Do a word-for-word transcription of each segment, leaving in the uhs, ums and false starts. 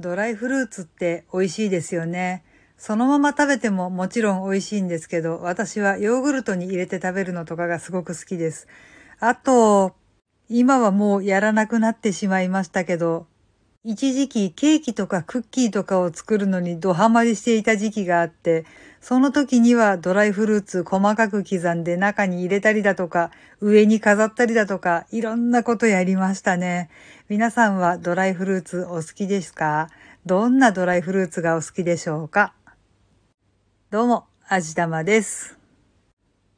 ドライフルーツって美味しいですよね。そのまま食べてももちろん美味しいんですけど、私はヨーグルトに入れて食べるのとかがすごく好きです。あと、今はもうやらなくなってしまいましたけど、一時期ケーキとかクッキーとかを作るのにドハマりしていた時期があって、その時にはドライフルーツ細かく刻んで中に入れたりだとか、上に飾ったりだとか、いろんなことやりましたね。皆さんはドライフルーツお好きですか？どんなドライフルーツがお好きでしょうか？どうも、あじたまです。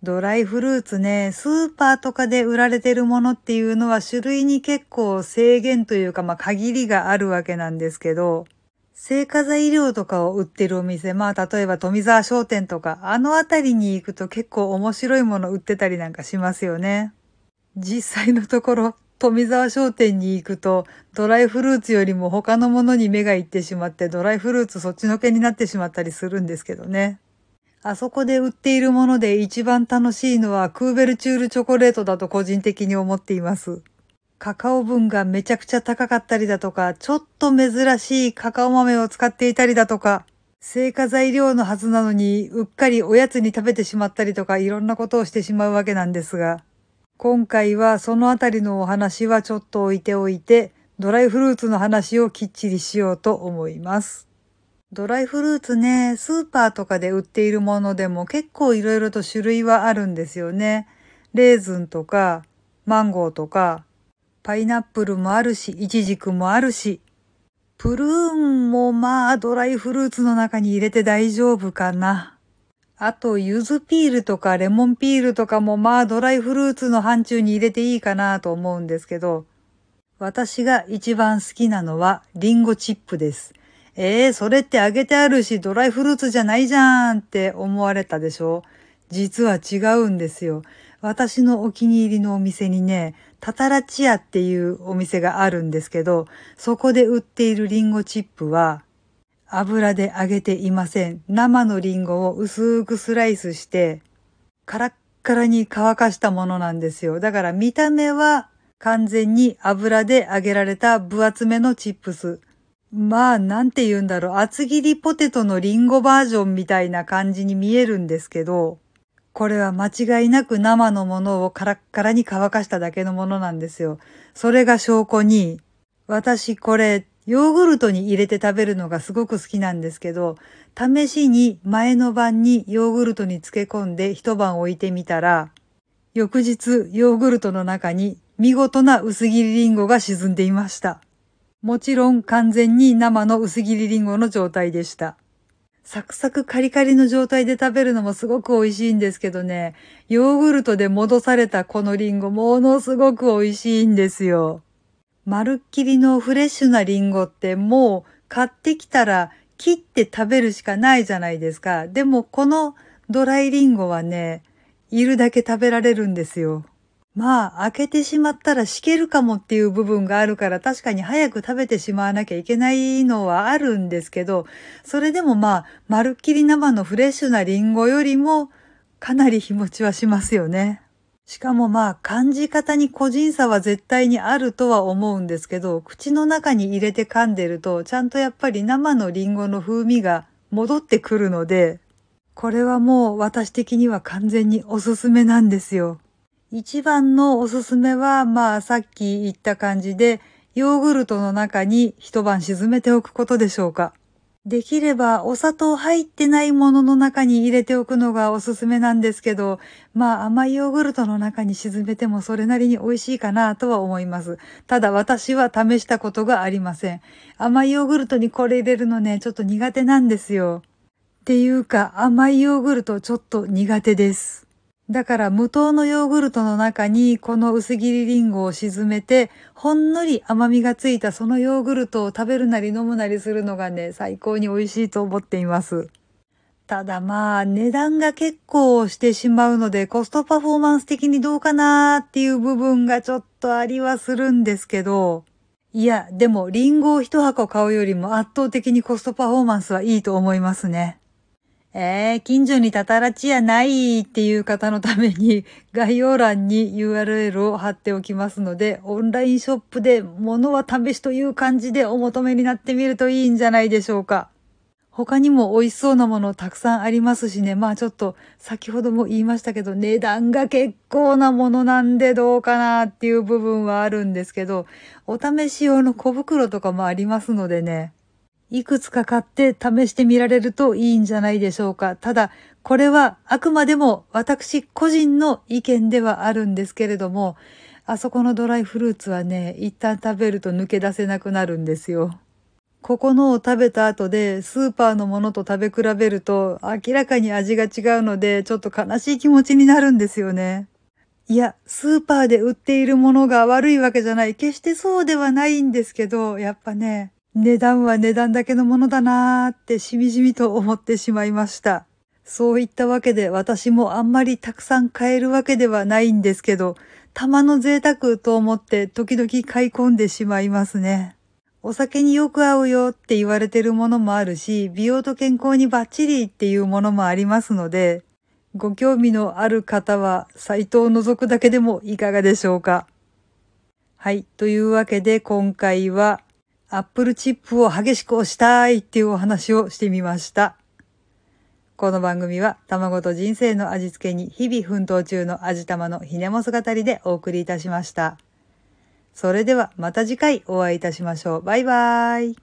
ドライフルーツね、スーパーとかで売られてるものっていうのは種類に結構制限というか、まあ限りがあるわけなんですけど、生花材料とかを売ってるお店、まあ例えば富沢商店とか、あのあたりに行くと結構面白いもの売ってたりなんかしますよね。実際のところ、富沢商店に行くとドライフルーツよりも他のものに目が行ってしまって、ドライフルーツそっちのけになってしまったりするんですけどね。あそこで売っているもので一番楽しいのはクーベルチュールチョコレートだと個人的に思っています。カカオ分がめちゃくちゃ高かったりだとか、ちょっと珍しいカカオ豆を使っていたりだとか、成果材料のはずなのにうっかりおやつに食べてしまったりとか、いろんなことをしてしまうわけなんですが、今回はそのあたりのお話はちょっと置いておいて、ドライフルーツの話をきっちりしようと思います。ドライフルーツね、スーパーとかで売っているものでも結構いろいろと種類はあるんですよね。レーズンとか、マンゴーとか、パイナップルもあるし、イチジクもあるし、プルーンもまあドライフルーツの中に入れて大丈夫かな。あと、柚子ピールとかレモンピールとかもまあドライフルーツの範疇に入れていいかなと思うんですけど、私が一番好きなのはリンゴチップです。えー、それって揚げてあるしドライフルーツじゃないじゃんって思われたでしょ？実は違うんですよ。私のお気に入りのお店にね、タタラチアっていうお店があるんですけど、そこで売っているリンゴチップは、油で揚げていません。生のリンゴを薄くスライスして、カラッカラに乾かしたものなんですよ。だから見た目は完全に油で揚げられた分厚めのチップス。まあ、なんて言うんだろう。厚切りポテトのリンゴバージョンみたいな感じに見えるんですけど、これは間違いなく生のものをカラッカラに乾かしただけのものなんですよ。それが証拠に、私これ、ヨーグルトに入れて食べるのがすごく好きなんですけど、試しに前の晩にヨーグルトに漬け込んで一晩置いてみたら、翌日ヨーグルトの中に見事な薄切りリンゴが沈んでいました。もちろん完全に生の薄切りリンゴの状態でした。サクサクカリカリの状態で食べるのもすごく美味しいんですけどね、ヨーグルトで戻されたこのリンゴものすごく美味しいんですよ。まるっきりのフレッシュなリンゴってもう買ってきたら切って食べるしかないじゃないですか。でもこのドライリンゴはね、いるだけ食べられるんですよ。まあ開けてしまったらしけるかもっていう部分があるから、確かに早く食べてしまわなきゃいけないのはあるんですけど、それでもまあまるっきり生のフレッシュなリンゴよりもかなり日持ちはしますよね。しかもまあ感じ方に個人差は絶対にあるとは思うんですけど、口の中に入れて噛んでるとちゃんとやっぱり生のリンゴの風味が戻ってくるので、これはもう私的には完全におすすめなんですよ。一番のおすすめはまあさっき言った感じで、ヨーグルトの中に一晩沈めておくことでしょうか。できればお砂糖入ってないものの中に入れておくのがおすすめなんですけど、まあ甘いヨーグルトの中に沈めてもそれなりに美味しいかなとは思います。ただ私は試したことがありません。甘いヨーグルトにこれ入れるのね、ちょっと苦手なんですよ。っていうか甘いヨーグルトちょっと苦手です。だから無糖のヨーグルトの中にこの薄切りリンゴを沈めて、ほんのり甘みがついたそのヨーグルトを食べるなり飲むなりするのがね、最高に美味しいと思っています。ただまあ値段が結構してしまうので、コストパフォーマンス的にどうかなーっていう部分がちょっとありはするんですけど、いやでもリンゴを一箱買うよりも圧倒的にコストパフォーマンスはいいと思いますね。えー、近所にたたらちやないっていう方のために概要欄に ユーアールエル を貼っておきますので、オンラインショップで物は試しという感じでお求めになってみるといいんじゃないでしょうか。他にも美味しそうなものたくさんありますしね。まあちょっと先ほども言いましたけど、値段が結構なものなんでどうかなっていう部分はあるんですけど、お試し用の小袋とかもありますのでね。いくつか買って試してみられるといいんじゃないでしょうか。ただ、これはあくまでも私個人の意見ではあるんですけれども、あそこのドライフルーツはね、一旦食べると抜け出せなくなるんですよ。ここのを食べた後でスーパーのものと食べ比べると明らかに味が違うので、ちょっと悲しい気持ちになるんですよね。いや、スーパーで売っているものが悪いわけじゃない。決してそうではないんですけど、やっぱね、値段は値段だけのものだなーってしみじみと思ってしまいました。そういったわけで私もあんまりたくさん買えるわけではないんですけど、たまの贅沢と思って時々買い込んでしまいますね。お酒によく合うよって言われてるものもあるし、美容と健康にバッチリっていうものもありますので、ご興味のある方はサイトを覗くだけでもいかがでしょうか。はい、というわけで今回はアップルチップを激しく押したいっていうお話をしてみました。この番組は卵と人生の味付けに日々奮闘中の味玉のひねもす語りでお送りいたしました。それではまた次回お会いいたしましょう。バイバーイ。